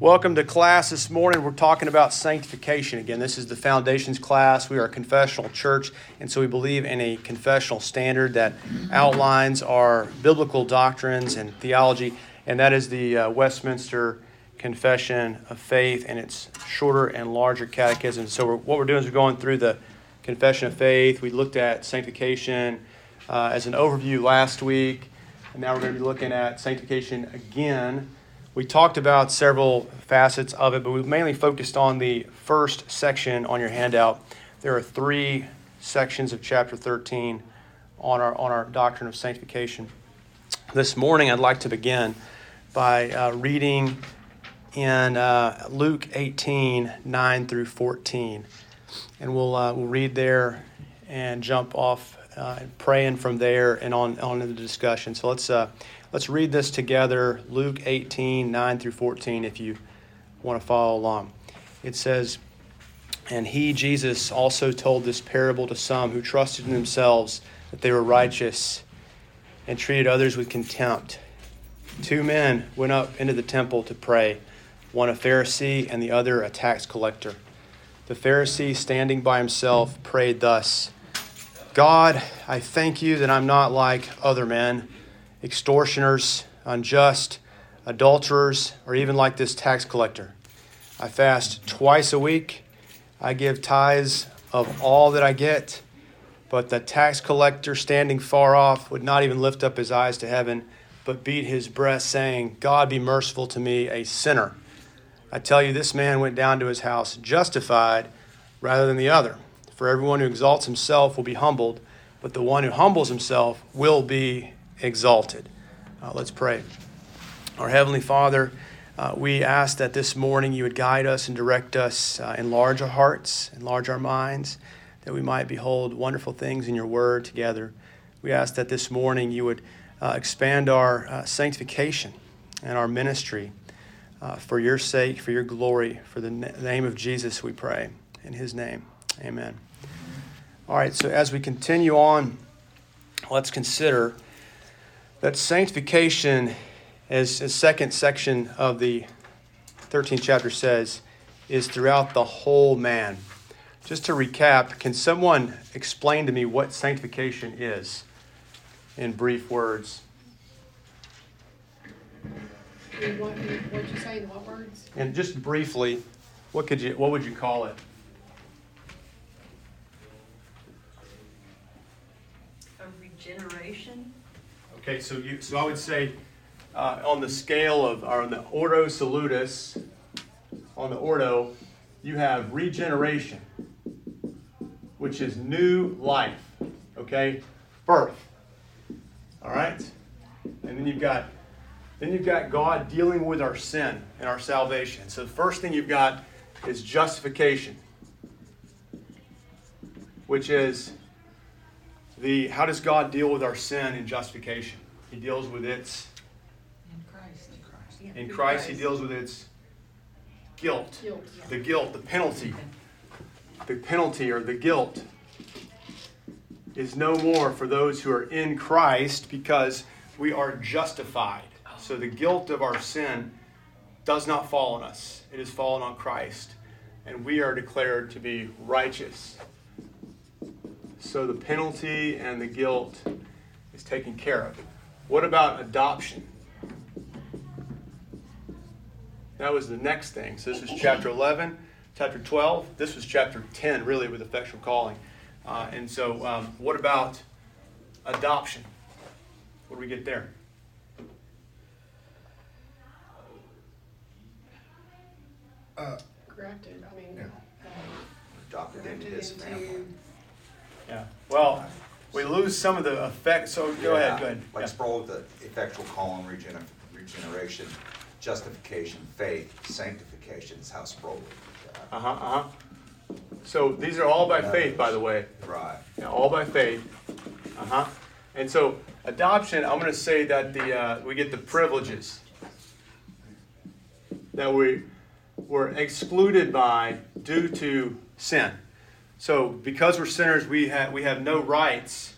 Welcome to class this morning. We're talking about sanctification. Again, this is the Foundations class. We are a confessional church, and so we believe in a confessional standard that outlines our biblical doctrines and theology, and that is the Westminster Confession of Faith, and it's shorter and larger catechism. So what we're doing is we're going through the Confession of Faith. We looked at sanctification as an overview last week, and now we're going to be looking at sanctification again. We talked about several facets of it, but we mainly focused on the first section on your handout. There are three sections of chapter 13 on our doctrine of sanctification. This morning, I'd like to begin by reading in Luke 18:9-14, and we'll read there and jump off and praying from there and on into the discussion. So let's read this together, Luke 18:9-14, if you want to follow along. It says, "And he, Jesus, also told this parable to some who trusted in themselves that they were righteous and treated others with contempt. 2 men went up into the temple to pray, one a Pharisee and the other a tax collector. The Pharisee, standing by himself, prayed thus, 'God, I thank you that I'm not like other men, extortioners, unjust, adulterers, or even like this tax collector. I fast twice a week. I give tithes of all that I get. But the tax collector, standing far off, would not even lift up his eyes to heaven, but beat his breast, saying, God, be merciful to me, a sinner. I tell you, this man went down to his house justified rather than the other. For everyone who exalts himself will be humbled, but the one who humbles himself will be exalted.'" Let's pray. Our Heavenly Father, we ask that this morning you would guide us and direct us, enlarge our hearts, enlarge our minds, that we might behold wonderful things in your word together. We ask that this morning you would expand our sanctification and our ministry for your sake, for your glory, for the name of Jesus we pray. In his name, amen. All right, so as we continue on, let's consider that sanctification, as the second section of the 13th chapter says, is throughout the whole man. Just to recap, can someone explain to me what sanctification is in brief words? What did you say? In what words? And just briefly, what would you call it? A regeneration. Okay, so I would say on the scale of, or on the Ordo Salutis, on the Ordo, you have regeneration, which is new life, okay, birth, all right? And then you've got God dealing with our sin and our salvation. So the first thing you've got is justification, which is how does God deal with our sin in justification? He deals with its... In Christ, He deals with its guilt. Yeah. The guilt, the penalty. The penalty or the guilt is no more for those who are in Christ because we are justified. So the guilt of our sin does not fall on us. It has fallen on Christ. And we are declared to be righteous. So the penalty and the guilt is taken care of. What about adoption? That was the next thing. So this was chapter 11, chapter 12. This was chapter 10, really, with effectual calling. And so what about adoption? What do we get there? Grafted. I mean, yeah. Adopted into his family. Yeah. Well, we lose some of the effect. So go ahead. Like sprawl with the effectual calling, regeneration, justification, faith, sanctification is how sprawl. So these are all by faith, by the way. Right. Yeah, all by faith. And so adoption, I'm going to say that we get the privileges that we were excluded by due to sin. So because we're sinners, we have no rights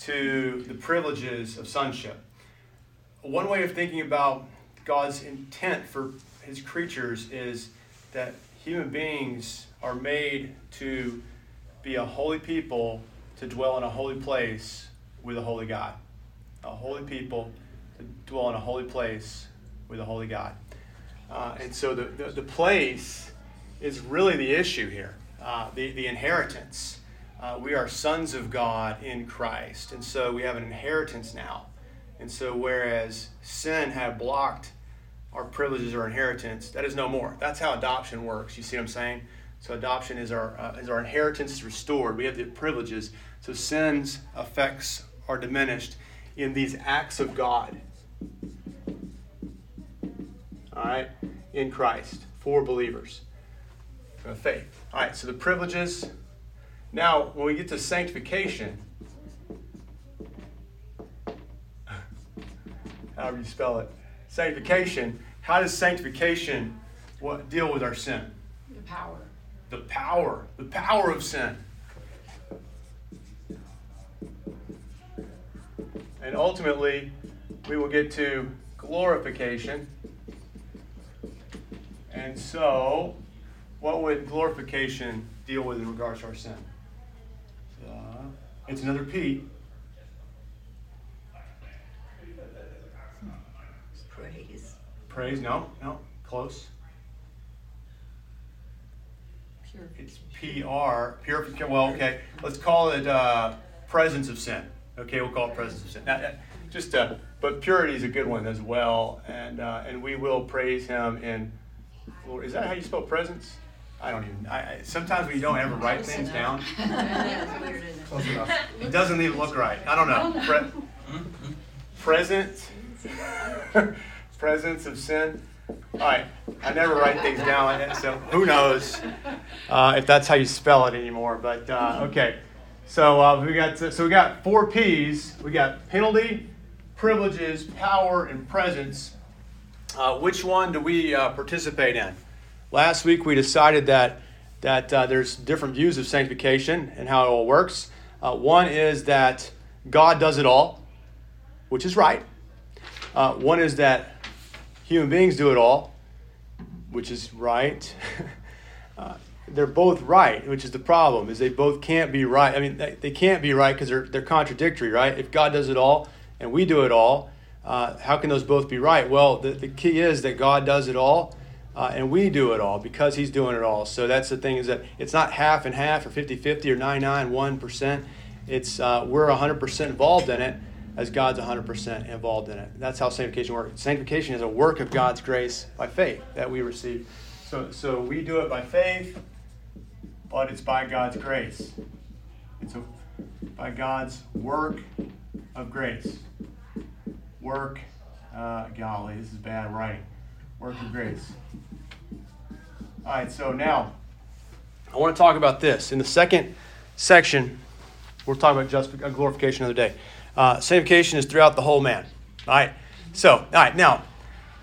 to the privileges of sonship. One way of thinking about God's intent for his creatures is that human beings are made to be a holy people, to dwell in a holy place with a holy God. A holy people to dwell in a holy place with a holy God. And so the place is really the issue here, the inheritance. We are sons of God in Christ, and so we have an inheritance now. And so whereas sin had blocked our privileges or inheritance, that is no more. That's how adoption works. You see what I'm saying? So adoption is our inheritance restored. We have the privileges. So sin's effects are diminished in these acts of God. All right? In Christ for believers. For faith. All right, so the privileges. Now, when we get to sanctification, however you spell it, sanctification, how does sanctification deal with our sin? The power. The power of sin. And ultimately, we will get to glorification. And so, what would glorification deal with in regards to our sin? It's another P. Praise? No, close. It's PR. Purification. Well, okay. Let's call it presence of sin. Okay, we'll call it presence of sin. Now, just, but purity is a good one as well, and we will praise Him in. Lord, is that how you spell presence? I don't even. Sometimes we don't ever write things down. Close enough. It doesn't even look right. I don't know. Present. Presence of sin. All right. I never write things down like that, so who knows if that's how you spell it anymore. But okay. So we got four P's. We got penalty, privileges, power, and presence. Which one do we participate in? Last week we decided that there's different views of sanctification and how it all works. One is that God does it all, which is right. One is that human beings do it all, which is right. They're both right, which is the problem, is they both can't be right. I mean, they can't be right because they're contradictory, right? If God does it all and we do it all, how can those both be right? Well, the key is that God does it all and we do it all because He's doing it all. So that's the thing, is that it's not half and half or 50-50 or 99-1%. It's we're 100% involved in it, as God's 100% involved in it. That's how sanctification works. Sanctification is a work of God's grace by faith that we receive. So we do it by faith, but it's by God's grace. It's by God's work of grace. Work, golly, this is bad writing. Work of grace. All right, so now I want to talk about this. In the second section, we'll talk about glorification another day. Sanctification is throughout the whole man. All right. So, all right. Now,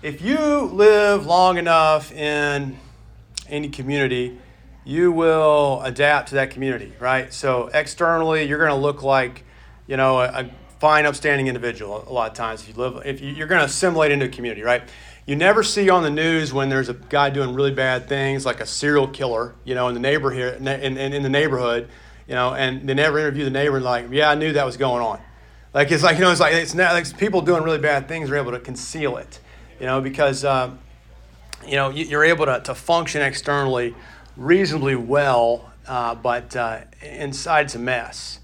if you live long enough in any community, you will adapt to that community, right? So externally, you're going to look like, you know, a fine, upstanding individual. A lot of times, you're going to assimilate into a community, right? You never see on the news when there's a guy doing really bad things, like a serial killer, you know, in the neighborhood, in the neighborhood, you know, and they never interview the neighbor and like, yeah, I knew that was going on. Like, it's like, you know, it's like, it's not like people doing really bad things are able to conceal it, you know, because, you know, you're able to function externally reasonably well, but inside's a mess.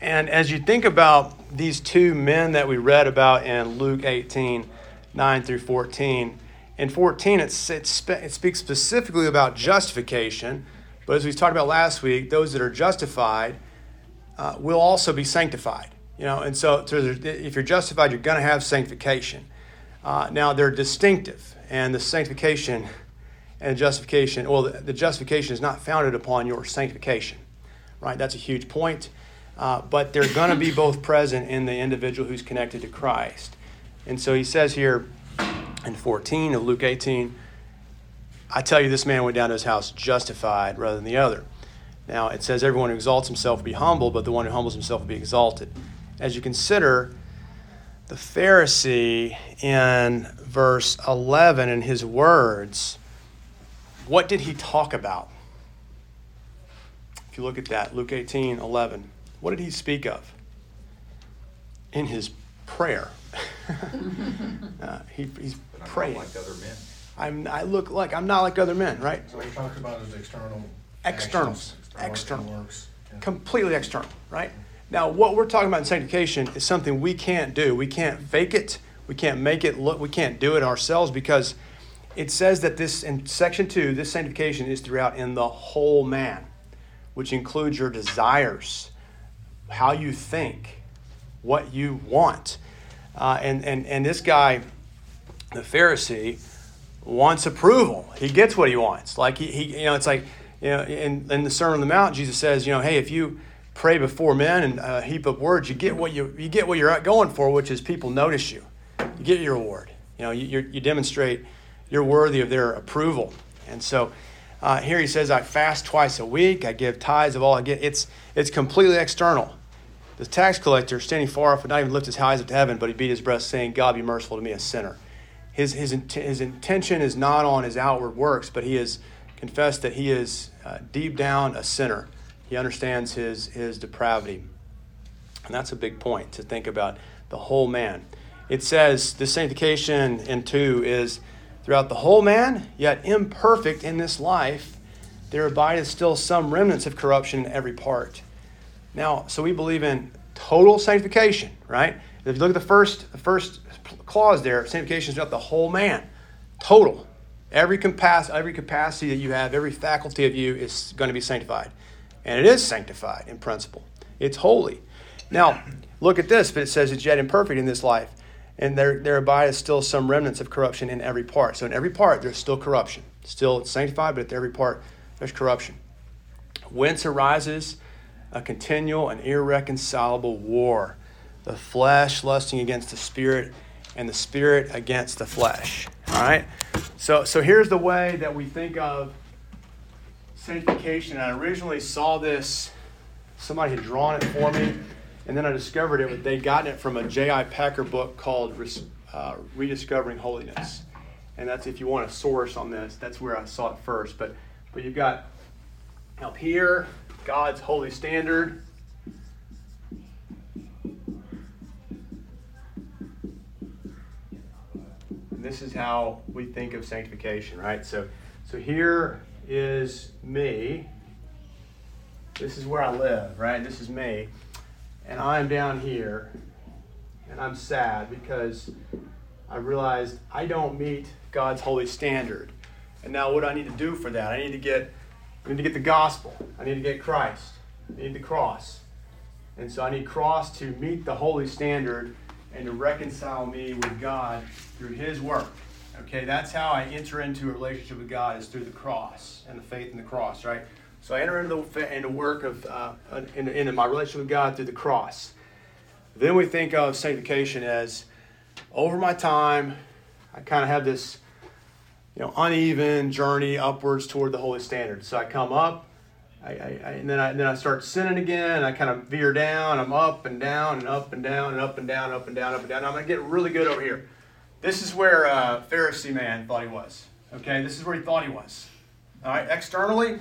And as you think about these two men that we read about in Luke 18:9-14, in 14 it speaks specifically about justification, but as we talked about last week, those that are justified will also be sanctified. You know, and so if you're justified, you're going to have sanctification. Now, they're distinctive, and the sanctification and justification, well, the justification is not founded upon your sanctification, right? That's a huge point. But they're going to be both present in the individual who's connected to Christ. And so he says here in 14 of Luke 18, I tell you, this man went down to his house justified rather than the other. Now, it says everyone who exalts himself will be humbled, but the one who humbles himself will be exalted. As you consider the Pharisee in verse 11, in his words, what did he talk about? If you look at that, Luke 18:11, what did he speak of? In his prayer. He's praying. I'm not like other men. I'm not like other men, right? So what he talked about is external works. Yeah. Completely external, right? Now, what we're talking about in sanctification is something we can't do. We can't fake it. We can't make it look. We can't do it ourselves, because it says that this, in section 2, this sanctification is throughout in the whole man, which includes your desires, how you think, what you want. And this guy, the Pharisee, wants approval. He gets what he wants. Like he it's like, in the Sermon on the Mount, Jesus says, hey, if you pray before men and a heap of words, you get what you're going for, which is people notice you. You get your award. You demonstrate you're worthy of their approval. And so here he says, I fast twice a week. I give tithes of all I get. It's completely external. The tax collector, standing far off, would not even lift his eyes up to heaven, but he beat his breast, saying, God, be merciful to me, a sinner. His intention is not on his outward works, but he has confessed that he is deep down a sinner. He understands his depravity. And that's a big point to think about, the whole man. It says this sanctification in 2 is throughout the whole man, yet imperfect in this life, there abideth still some remnants of corruption in every part. Now, so we believe in total sanctification, right? If you look at the first clause there, sanctification is throughout the whole man, total. Every capacity that you have, every faculty of you is going to be sanctified. And it is sanctified in principle. It's holy. Now, look at this, but it says it's yet imperfect in this life. And there abideth still some remnants of corruption in every part. So in every part, there's still corruption. Still it's sanctified, but at every part, there's corruption. Whence arises a continual and irreconcilable war, the flesh lusting against the spirit and the spirit against the flesh. All right? So here's the way that we think of sanctification. I originally saw this, somebody had drawn it for me, and then I discovered it. They'd gotten it from a J.I. Packer book called Rediscovering Holiness. And that's, if you want a source on this, that's where I saw it first. But you've got up here, God's holy standard. And this is how we think of sanctification, right? So here is me. This is where I live, right? This is me. And I'm down here, and I'm sad because I realized I don't meet God's holy standard. And now what do I need to do for that? I need to get the gospel. I need to get Christ. I need the cross. And so I need cross to meet the holy standard and to reconcile me with God through his work. Okay, that's how I enter into a relationship with God, is through the cross and the faith in the cross, right? So I enter into work of into my relationship with God through the cross. Then we think of sanctification as, over my time, I kind of have this, uneven journey upwards toward the holy standard. So I come up, and then I start sinning again. I kind of veer down. I'm up and down and up and down and up and down, up and down, up and down. I'm gonna get really good over here. This is where Pharisee man thought he was. Okay, this is where he thought he was. All right, externally,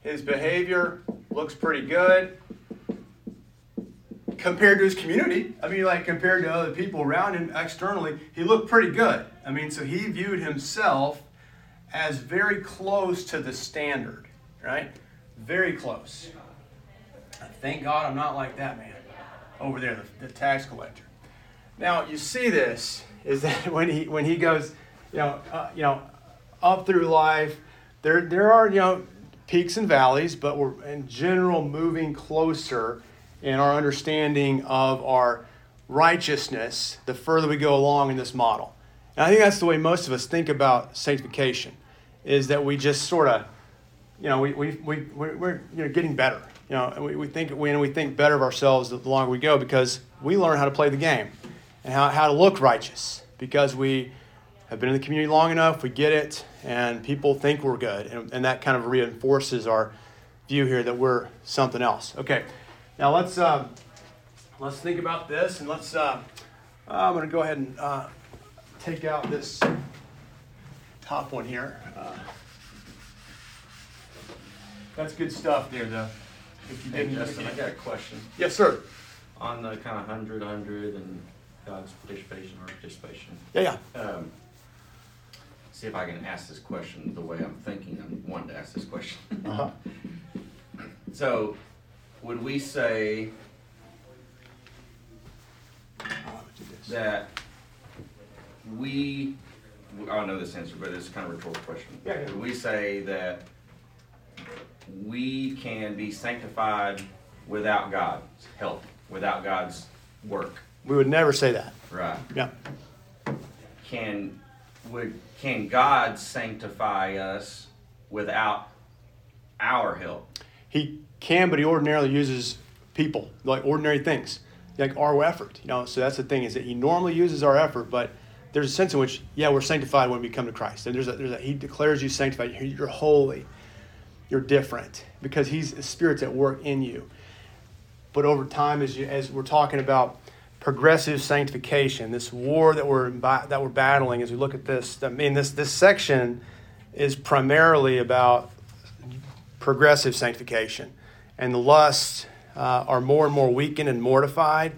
his behavior looks pretty good compared to his community. I mean, compared to other people around him, externally, he looked pretty good. I mean, so he viewed himself as very close to the standard, right? Very close. Thank God I'm not like that man over there, the tax collector. Now, you see this. Is that when he goes, up through life, there are peaks and valleys, but we're in general moving closer in our understanding of our righteousness the further we go along in this model. And I think that's the way most of us think about sanctification, is that we just sort of, we're getting better. We think better of ourselves the longer we go, because we learn how to play the game. And how to look righteous, because we have been in the community long enough, we get it, and people think we're good. And that kind of reinforces our view here that we're something else. Okay, now let's think about this, and let's I'm going to go ahead and take out this top one here. That's good stuff there, though. If you didn't, Justin, I got a question. Yes, sir. On the kind of 100 and God's participation or participation. Yeah. See if I can ask this question the way I'm thinking. I'm wanting to ask this question. Uh-huh. So, would we say that we, I don't know this answer, but it's kind of a rhetorical question. Yeah. Would we say that we can be sanctified without God's help, without God's work? We would never say that. Right. Yeah. Can God sanctify us without our help? He can, but he ordinarily uses people, like ordinary things, like our effort. You know, so that's the thing, is that he normally uses our effort, but there's a sense in which, yeah, we're sanctified when we come to Christ. And there's a he declares you sanctified. You're holy. You're different because his Spirit's at work in you. But over time, as we're talking about progressive sanctification, this war that we're battling, as we look at this, I mean, this section is primarily about progressive sanctification, and the lusts are more and more weakened and mortified,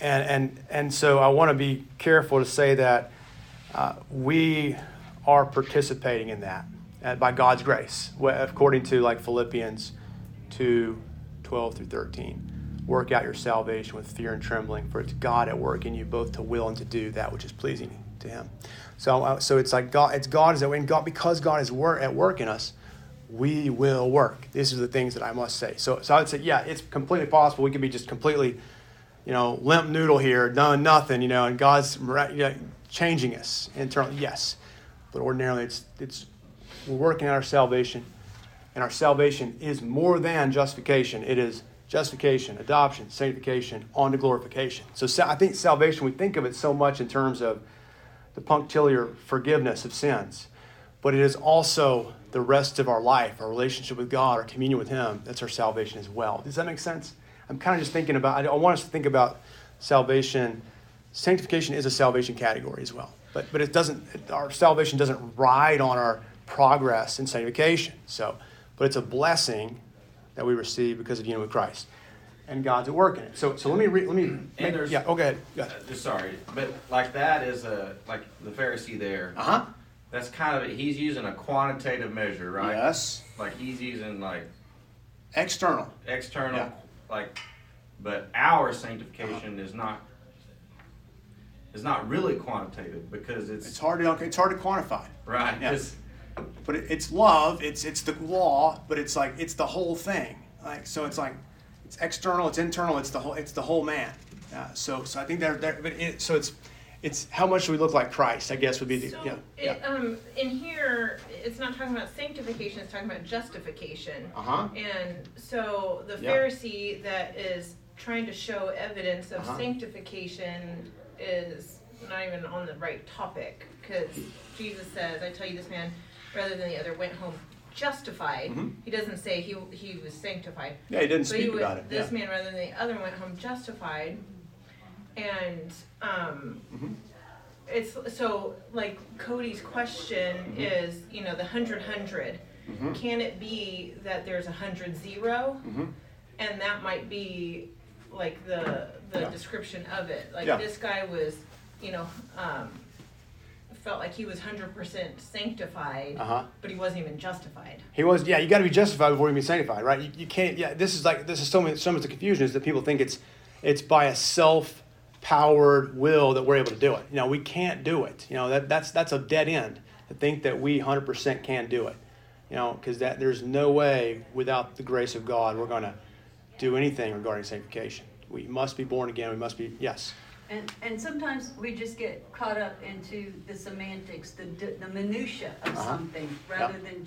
and so I want to be careful to say that we are participating in that by God's grace, according to like Philippians 2:12-13. Work out your salvation with fear and trembling, for it's God at work in you both to will and to do that which is pleasing to him. So it's like God, because God is at work in us, we will work. These are the things that I must say. So I would say, yeah, it's completely possible. We could be just completely, limp noodle here, done nothing, and God's changing us internally. Yes, but ordinarily it's we're working out our salvation, and our salvation is more than justification. It is justification, adoption, sanctification, on to glorification. So I think salvation, we think of it so much in terms of the punctiliar forgiveness of sins, but it is also the rest of our life, our relationship with God, our communion with him. That's our salvation as well. Does that make sense? I'm kind of just thinking about, I want us to think about salvation. Sanctification is a salvation category as well, but it doesn't, our salvation doesn't ride on our progress in sanctification. So, but it's a blessing that we receive because of union with Christ, and God's at work in it. So let me yeah. Oh, go ahead. Sorry, but like that is like the Pharisee there. Uh huh. That's kind of he's using a quantitative measure, right? Yes. Like he's using like external, yeah. Like, but our sanctification is not really quantitative because it's hard to quantify. Right. Yes. Yeah. But it's love, it's the law, but it's like it's the whole thing. So it's external, it's internal, it's the whole man. So I think it's how much do we look like Christ? I guess would be in here it's not talking about sanctification; it's talking about justification. Uh-huh. And so the Pharisee that is trying to show evidence of sanctification is not even on the right topic because Jesus says, "I tell you, this man." Rather than the other went home justified. Mm-hmm. He doesn't say he was sanctified. Yeah, he didn't speak about it. This man rather than the other went home justified, and it's so like Cody's question is the 100. Mm-hmm. Can it be that there's 100 0, and that might be like the description of it. Like this guy was felt like he was 100% sanctified, but he wasn't even justified. He was, you got to be justified before you can be sanctified, right? You can't, this is so much the confusion is that people think it's by a self-powered will that we're able to do it. We can't do it. That's a dead end to think that we 100% can do it, because there's no way without the grace of God we're going to do anything regarding sanctification. We must be born again. We must be, yes. And sometimes we just get caught up into the semantics, the minutia of something, rather than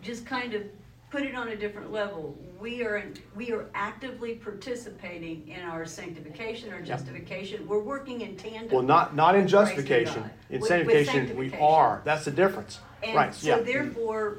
just kind of put it on a different level. We are actively participating in our sanctification or justification. We're working in tandem. Well, not in justification. In sanctification, we are. That's the difference. And right. So therefore,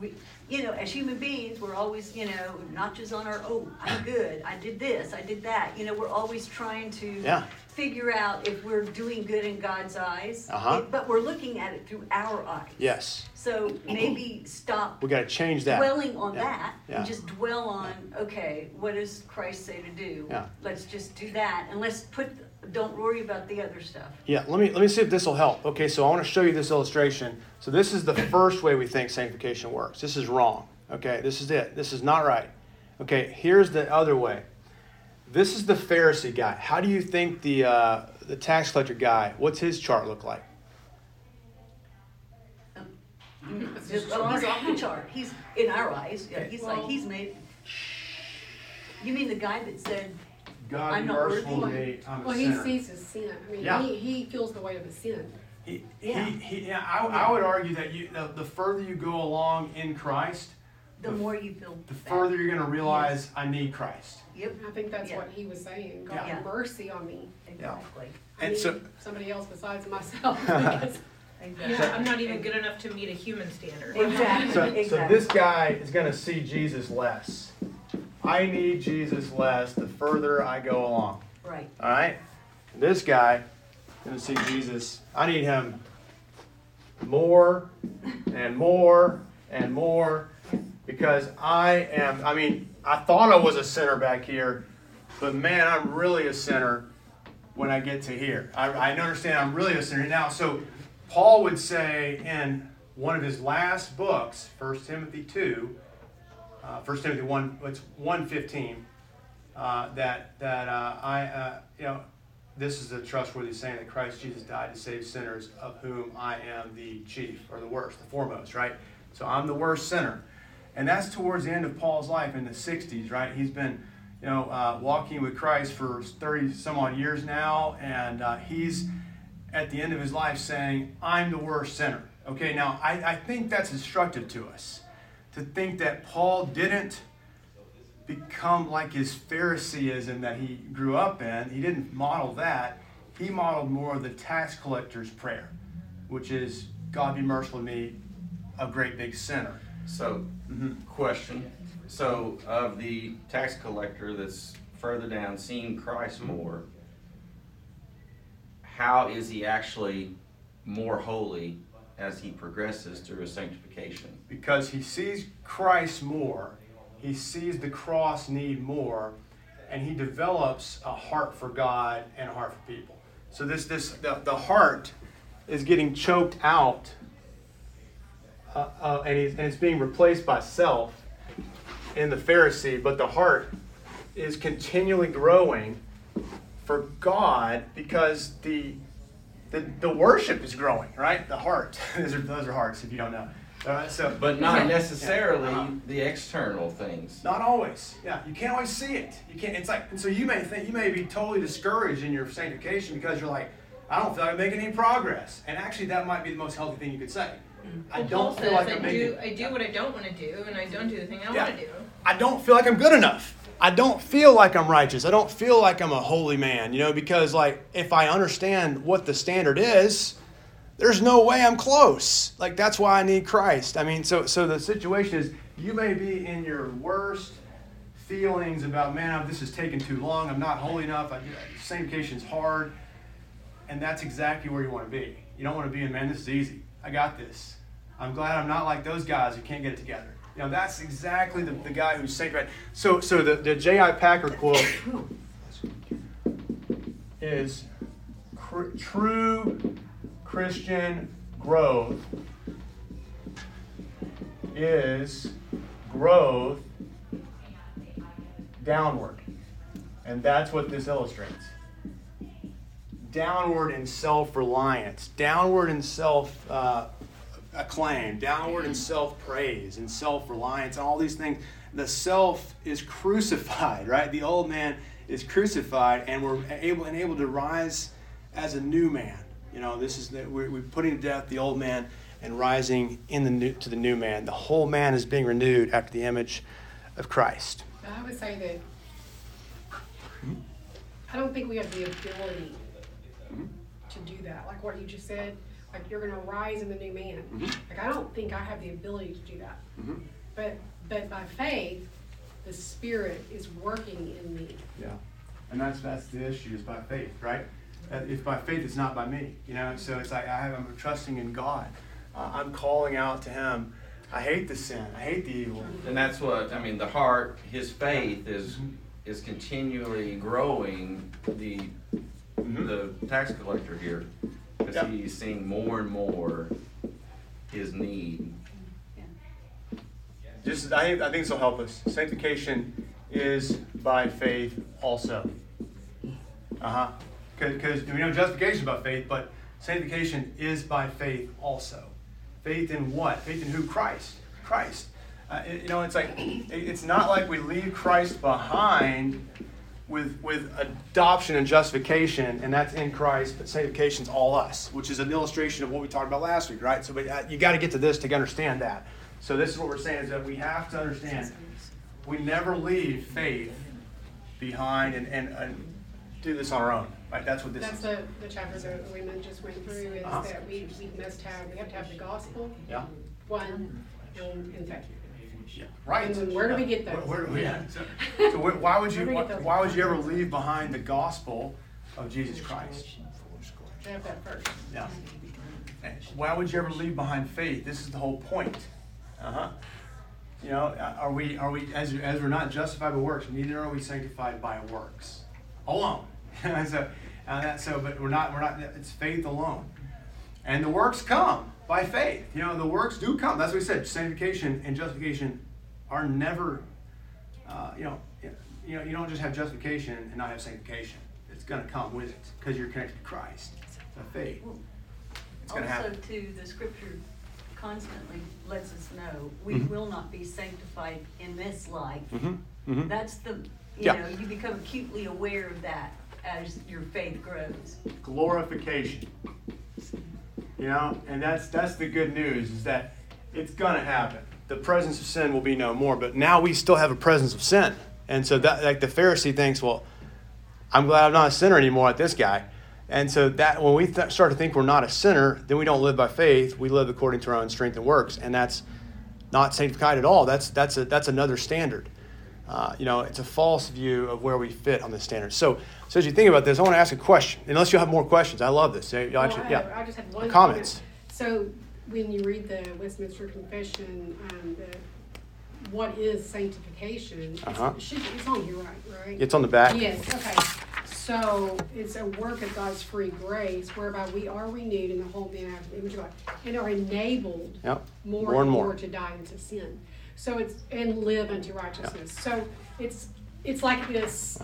we, you know, as human beings, we're always, you know, notches on our, oh, I'm good, I did this, I did that. You know, we're always trying to figure out if we're doing good in God's eyes, but we're looking at it through our eyes. Yes. So maybe stop. We got to change that. Dwelling on that and just dwell on, okay, what does Christ say to do? Yeah. Let's just do that, and let's put, don't worry about the other stuff. Yeah, let me see if this will help. Okay, so I want to show you this illustration. So this is the first way we think sanctification works. This is wrong. Okay, this is it. This is not right. Okay, here's the other way. This is the Pharisee guy. How do you think the tax collector guy, what's his chart look like? He's off the chart. He's in our eyes. Yeah, he's he's made. You mean the guy that said, God, I'm not worthy? Well, he sees his sin. I mean, he feels the weight of his sin. I would argue that the further you go along in Christ, the more you feel the bad. Further you're going to realize, I need Christ. Yep. I think that's what he was saying. God, have mercy on me. Exactly. I need somebody else besides myself. Exactly. Yeah, I'm not even good enough to meet a human standard. Exactly. So this guy is going to see Jesus less. I need Jesus less the further I go along. Right. All right? And this guy is going to see Jesus. I need him more and more and more because I thought I was a sinner back here, but man, I'm really a sinner when I get to here. I understand I'm really a sinner now. So Paul would say in one of his last books, 1 Timothy 2, 1 Timothy 1, it's 1:15, this is a trustworthy saying that Christ Jesus died to save sinners, of whom I am the chief, or the worst, the foremost, right? So I'm the worst sinner. And that's towards the end of Paul's life in the 60s, right? He's been, walking with Christ for 30 some odd years now, and he's at the end of his life saying, I'm the worst sinner. Okay, now I think that's instructive to us, to think that Paul didn't become like his Phariseeism that he grew up in. He didn't model that. He modeled more of the tax collector's prayer, which is, God be merciful to me, a great big sinner. So, question. So, of the tax collector that's further down, seeing Christ more, how is he actually more holy as he progresses through his sanctification? Because he sees Christ more, he sees the cross need more, and he develops a heart for God and a heart for people. So the heart is getting choked out, and it's being replaced by self in the Pharisee, but the heart is continually growing for God, because the worship is growing, right? The heart. Those are hearts, if you don't know. But not necessarily the external things. Not always. Yeah, you can't always see it. You can't. It's like, and so you may think, you may be totally discouraged in your sanctification because you're like, I don't feel like I'm making any progress. And actually, that might be the most healthy thing you could say. I don't feel like I'm making. I do what I don't want to do, and I don't do the thing I want to do. I don't feel like I'm good enough. I don't feel like I'm righteous. I don't feel like I'm a holy man, because if I understand what the standard is, there's no way I'm close. That's why I need Christ. I mean, so the situation is, you may be in your worst feelings about, man, this is taking too long. I'm not holy enough. Sanctification's hard. And that's exactly where you want to be. You don't want to be in, man, this is easy. I got this. I'm glad I'm not like those guys who can't get it together. That's exactly the guy who's sanctified. So the J.I. Packer quote is, true Christian growth is growth downward. And that's what this illustrates. Downward in self-reliance, downward in self-acclaim, downward in self-praise and self-reliance, and all these things. The self is crucified, right? The old man is crucified, and we're able to rise as a new man. This is that we're putting to death the old man and rising in to the new man. The whole man is being renewed after the image of Christ. I would say that I don't think we have the ability to do that, like what you just said. Like, you're going to rise in the new man. Like, I don't think I have the ability to do that. Mm-hmm. But by faith, the Spirit is working in me. Yeah, and that's the issue, is by faith, right? If by faith, it's not by me, you know? So it's like I'm trusting in God. I'm calling out to Him. I hate the sin. I hate the evil. And that's what, I mean, the heart, his faith is mm-hmm. is continually growing the tax collector here. Because yep. he's seeing more and more his need. Just, I think this will help us. Sanctification is by faith also. Uh-huh. Because we know justification is by faith, but sanctification is by faith also. Faith in what? Faith in who? Christ. Christ. You know, it's like, it's not like we leave Christ behind with adoption and justification, and that's in Christ, but sanctification's all us, which is an illustration of what we talked about last week, right? So you got to get to this to understand that. So this is what we're saying, is that we have to understand we never leave faith behind and do this on our own. Right? That's what this is. That's the chapter that we just went through, is uh-huh. that we have to have the gospel. Yeah. One and faith. Yeah. Right. And then where do we get those? Where so why would you ever leave behind the gospel of Jesus Christ? I have that first. Yeah. Why would you ever leave behind faith? This is the whole point. Uh-huh. You know, are we as we're not justified by works, neither are we sanctified by works alone. But we're not. It's faith alone, and the works come by faith. You know, the works do come. That's what we said. Sanctification and justification are never. You know, you don't just have justification and not have sanctification. It's going to come with it because you're connected to Christ by faith. It's going to happen. Also, to the Scripture. Constantly lets us know we mm-hmm. will not be sanctified in this life. Mm-hmm. Mm-hmm. That's the, you know, you become acutely aware of that as your faith grows. Glorification. You know, and that's the good news, is that it's going to happen. The presence of sin will be no more, but now we still have a presence of sin. And so that, like, the Pharisee thinks, well, I'm glad I'm not a sinner anymore at this guy. And so that when we start to think we're not a sinner, then we don't live by faith. We live according to our own strength and works, and that's not sanctified at all. That's another standard. You know, it's a false view of where we fit on the standard. So as you think about this, I want to ask a question. Unless you have more questions, I love this. I just have one comments. So when you read the Westminster Confession, what is sanctification? Uh-huh. It's on here, right? It's on the back. Yes. Okay. So it's a work of God's free grace, whereby we are renewed in the whole man after the image of God, and are enabled more and more to die unto sin. So it's and live unto righteousness. Yep. So it's like this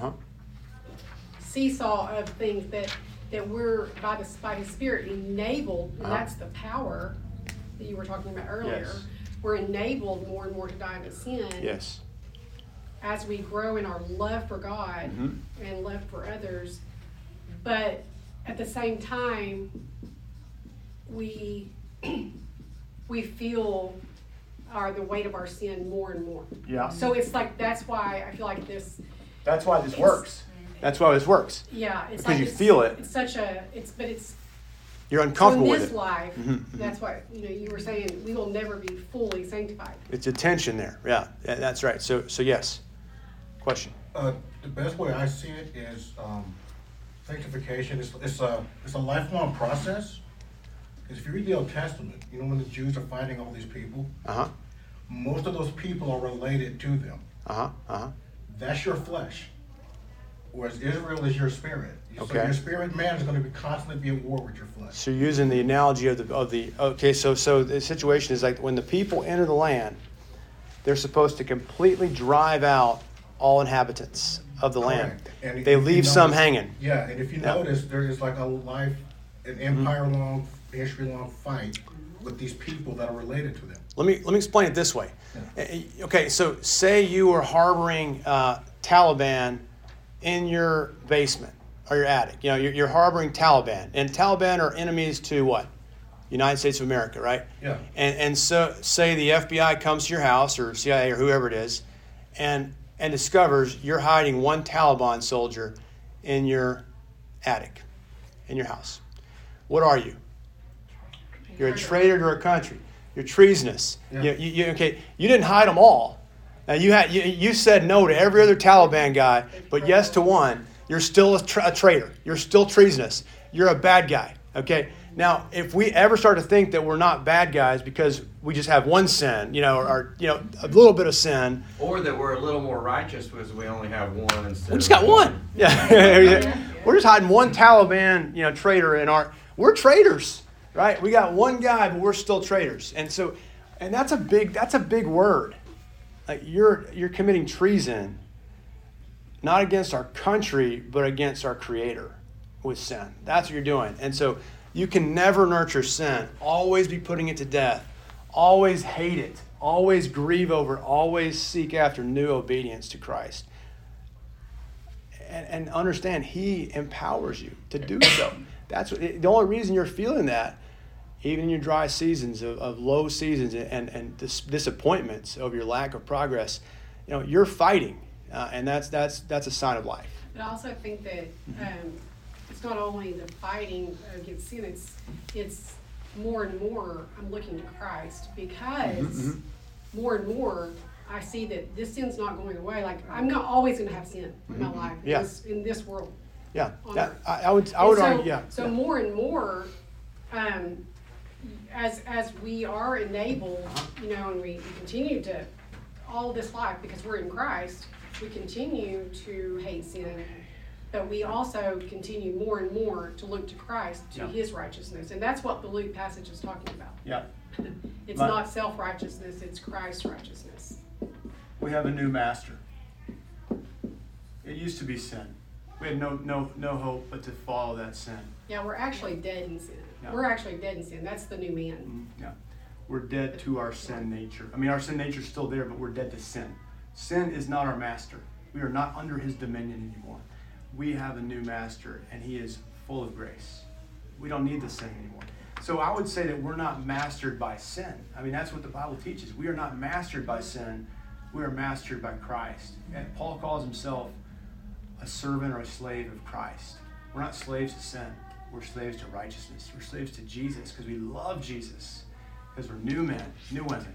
seesaw of things that we're by the Spirit enabled, and that's the power that you were talking about earlier. Yes. We're enabled more and more to die unto sin. Yes. As we grow in our love for God mm-hmm. and love for others, but at the same time, we feel the weight of our sin more and more. Yeah. So it's like that's why I feel like this. That's why this works. That's why this works. Yeah. It's because like you feel it. It's such a. It's but it's. You're uncomfortable with it. In this life, mm-hmm. that's why you were saying we will never be fully sanctified. It's a tension there. Yeah, that's right. So yes. Question. The best way I see it is sanctification. It's a lifelong process. Because if you read the Old Testament, when the Jews are fighting all these people, most of those people are related to them. That's your flesh. Whereas Israel is your spirit. Okay. So your spirit man is going to constantly be at war with your flesh. So you're using the analogy of the okay, so the situation is like when the people enter the land, they're supposed to completely drive out all inhabitants of the land. And they leave some hanging. Yeah, and if you notice, there is like an empire-long, history-long fight with these people that are related to them. Let me explain it this way. Yeah. Okay, so say you are harboring Taliban in your basement or your attic. You're harboring Taliban. And Taliban are enemies to what? United States of America, right? Yeah. And so say the FBI comes to your house or CIA or whoever it is and discovers you're hiding one Taliban soldier in your attic, in your house. What are you? You're a traitor to our country. You're treasonous. Yeah. You didn't hide them all. Now you said no to every other Taliban guy, but yes to one. You're still a traitor. You're still treasonous. You're a bad guy. Okay. Now, if we ever start to think that we're not bad guys because we just have one sin, or a little bit of sin, or that we're a little more righteous because we only have one instead. We just got one. Yeah. We're just hiding one Taliban, traitor in our. We're traitors, right? We got one guy, but we're still traitors. And so, and that's a big word. Like you're committing treason, not against our country, but against our Creator with sin. That's what you're doing. And so you can never nurture sin. Always be putting it to death. Always hate it. Always grieve over it. Always seek after new obedience to Christ. And understand He empowers you to do so. That's what, the only reason you're feeling that, even in your dry seasons of low seasons and disappointments over your lack of progress, you're fighting. And that's a sign of life. But I also think that it's not only the fighting against sin, it's more and more I'm looking to Christ because more and more I see that this sin's not going away. Like I'm not always going to have sin in my life in this world. Yeah, I would argue. Yeah. So more and more, as we are enabled, and we continue to all this life because we're in Christ. We continue to hate sin, but we also continue more and more to look to Christ, to His righteousness. And that's what the Luke passage is talking about. Yeah. It's not self-righteousness, it's Christ's righteousness. We have a new master. It used to be sin. We had no hope but to follow that sin. Yeah, we're actually dead in sin. Yeah. We're actually dead in sin. That's the new man. Yeah. We're dead to our sin nature. I mean, our sin nature is still there, but we're dead to sin. Sin is not our master. We are not under his dominion anymore. We have a new master, and he is full of grace. We don't need the sin anymore. So I would say that we're not mastered by sin. I mean, that's what the Bible teaches. We are not mastered by sin. We are mastered by Christ. And Paul calls himself a servant or a slave of Christ. We're not slaves to sin. We're slaves to righteousness. We're slaves to Jesus because we love Jesus. Because we're new men, new women.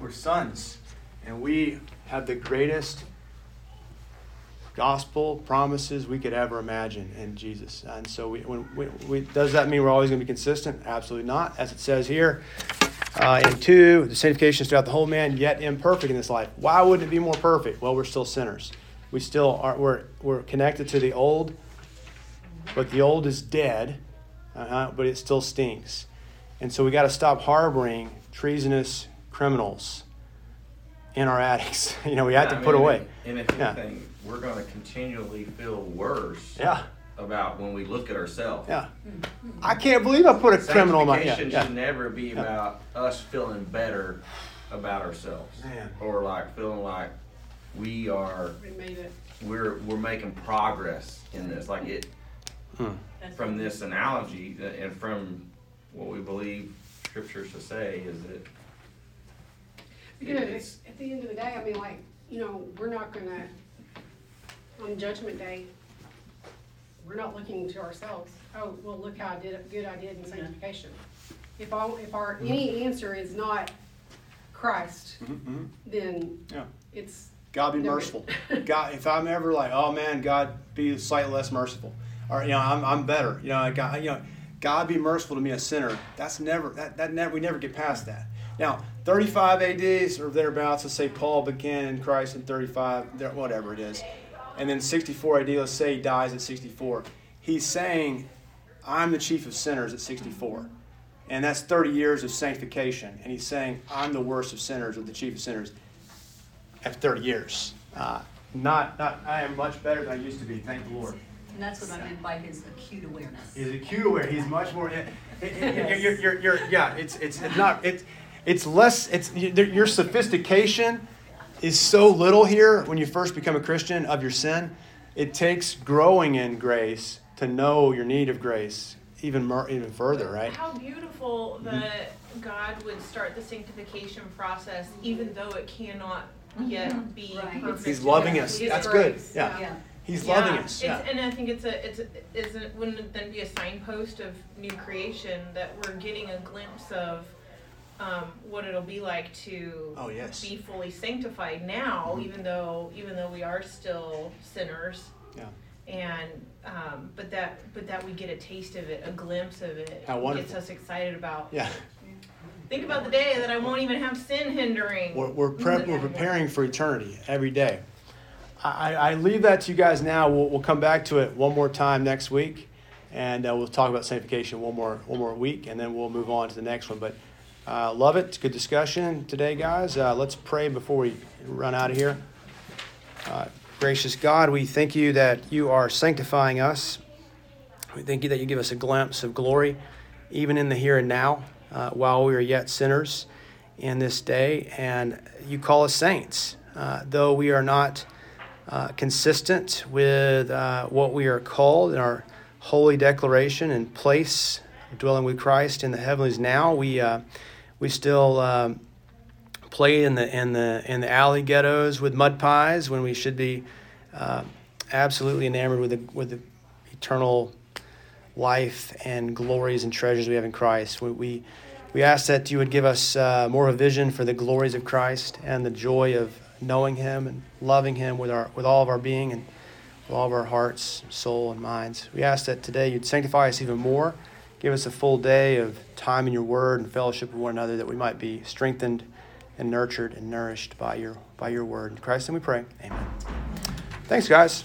We're sons. And we have the greatest gospel promises we could ever imagine in Jesus. And so does that mean we're always going to be consistent? Absolutely not. As it says here, in 2, the sanctification is throughout the whole man, yet imperfect in this life. Why wouldn't it be more perfect? Well, we're still sinners. We still are. We're connected to the old, but the old is dead, but it still stinks. And so we got to stop harboring treasonous criminals in our attics. We have to put away. And if anything, we're going to continually feel worse about when we look at ourselves. Yeah. I can't believe I put a criminal in my... Sanctification should never be about us feeling better about ourselves. Man. Or like feeling like we are... We made it. We're making progress in this. Like it... From this analogy and from... what we believe scriptures to say is that at the end of the day, I mean, like, we're not going to, on Judgment Day, we're not looking to ourselves. Oh, well, look how good I did in sanctification. If our any answer is not Christ, then it's God be merciful. God, if I'm ever like, oh man, God be slightly less merciful, or I'm better, God be merciful to me, a sinner. That's never we never get past that. Now, 35 AD or thereabouts, let's say Paul began in Christ in 35, whatever it is, and then 64 AD, let's say he dies at 64. He's saying, "I'm the chief of sinners" at 64, and that's 30 years of sanctification. And he's saying, "I'm the worst of sinners" or the chief of sinners at 30 years. Not I am much better than I used to be. Thank the Lord. And that's what I meant by his acute awareness. He's acute aware. He's much more. It's less. It's your sophistication is so little here when you first become a Christian of your sin. It takes growing in grace to know your need of grace even further, right? How beautiful that God would start the sanctification process, even though it cannot yet be perfect. He's loving us. That's good. Yeah. He's loving us. Yeah. And I think it wouldn't then be a signpost of new creation that we're getting a glimpse of what it'll be like to be fully sanctified now, mm-hmm. even though we are still sinners. Yeah. And but that we get a taste of it, a glimpse of it. How wonderful. Gets us excited about. Yeah. Think about the day that I won't even have sin hindering. We're preparing for eternity every day. I leave that to you guys now. We'll come back to it one more time next week, and we'll talk about sanctification one more week, and then we'll move on to the next one. But love it. It's a good discussion today, guys. Let's pray before we run out of here. Gracious God, we thank you that you are sanctifying us. We thank you that you give us a glimpse of glory, even in the here and now. While we are yet sinners in this day, and you call us saints. Though we are not consistent with what we are called in our holy declaration and place, dwelling with Christ in the heavenlies now, we still play in the alley ghettos with mud pies when we should be absolutely enamored with the eternal life and glories and treasures we have in Christ. We ask that you would give us more of a vision for the glories of Christ and the joy of knowing Him and loving Him with all of our being and with all of our hearts, soul, and minds. We ask that today you'd sanctify us even more. Give us a full day of time in your word and fellowship with one another, that we might be strengthened and nurtured and nourished by your word. In Christ's name we pray. Amen. Thanks, guys.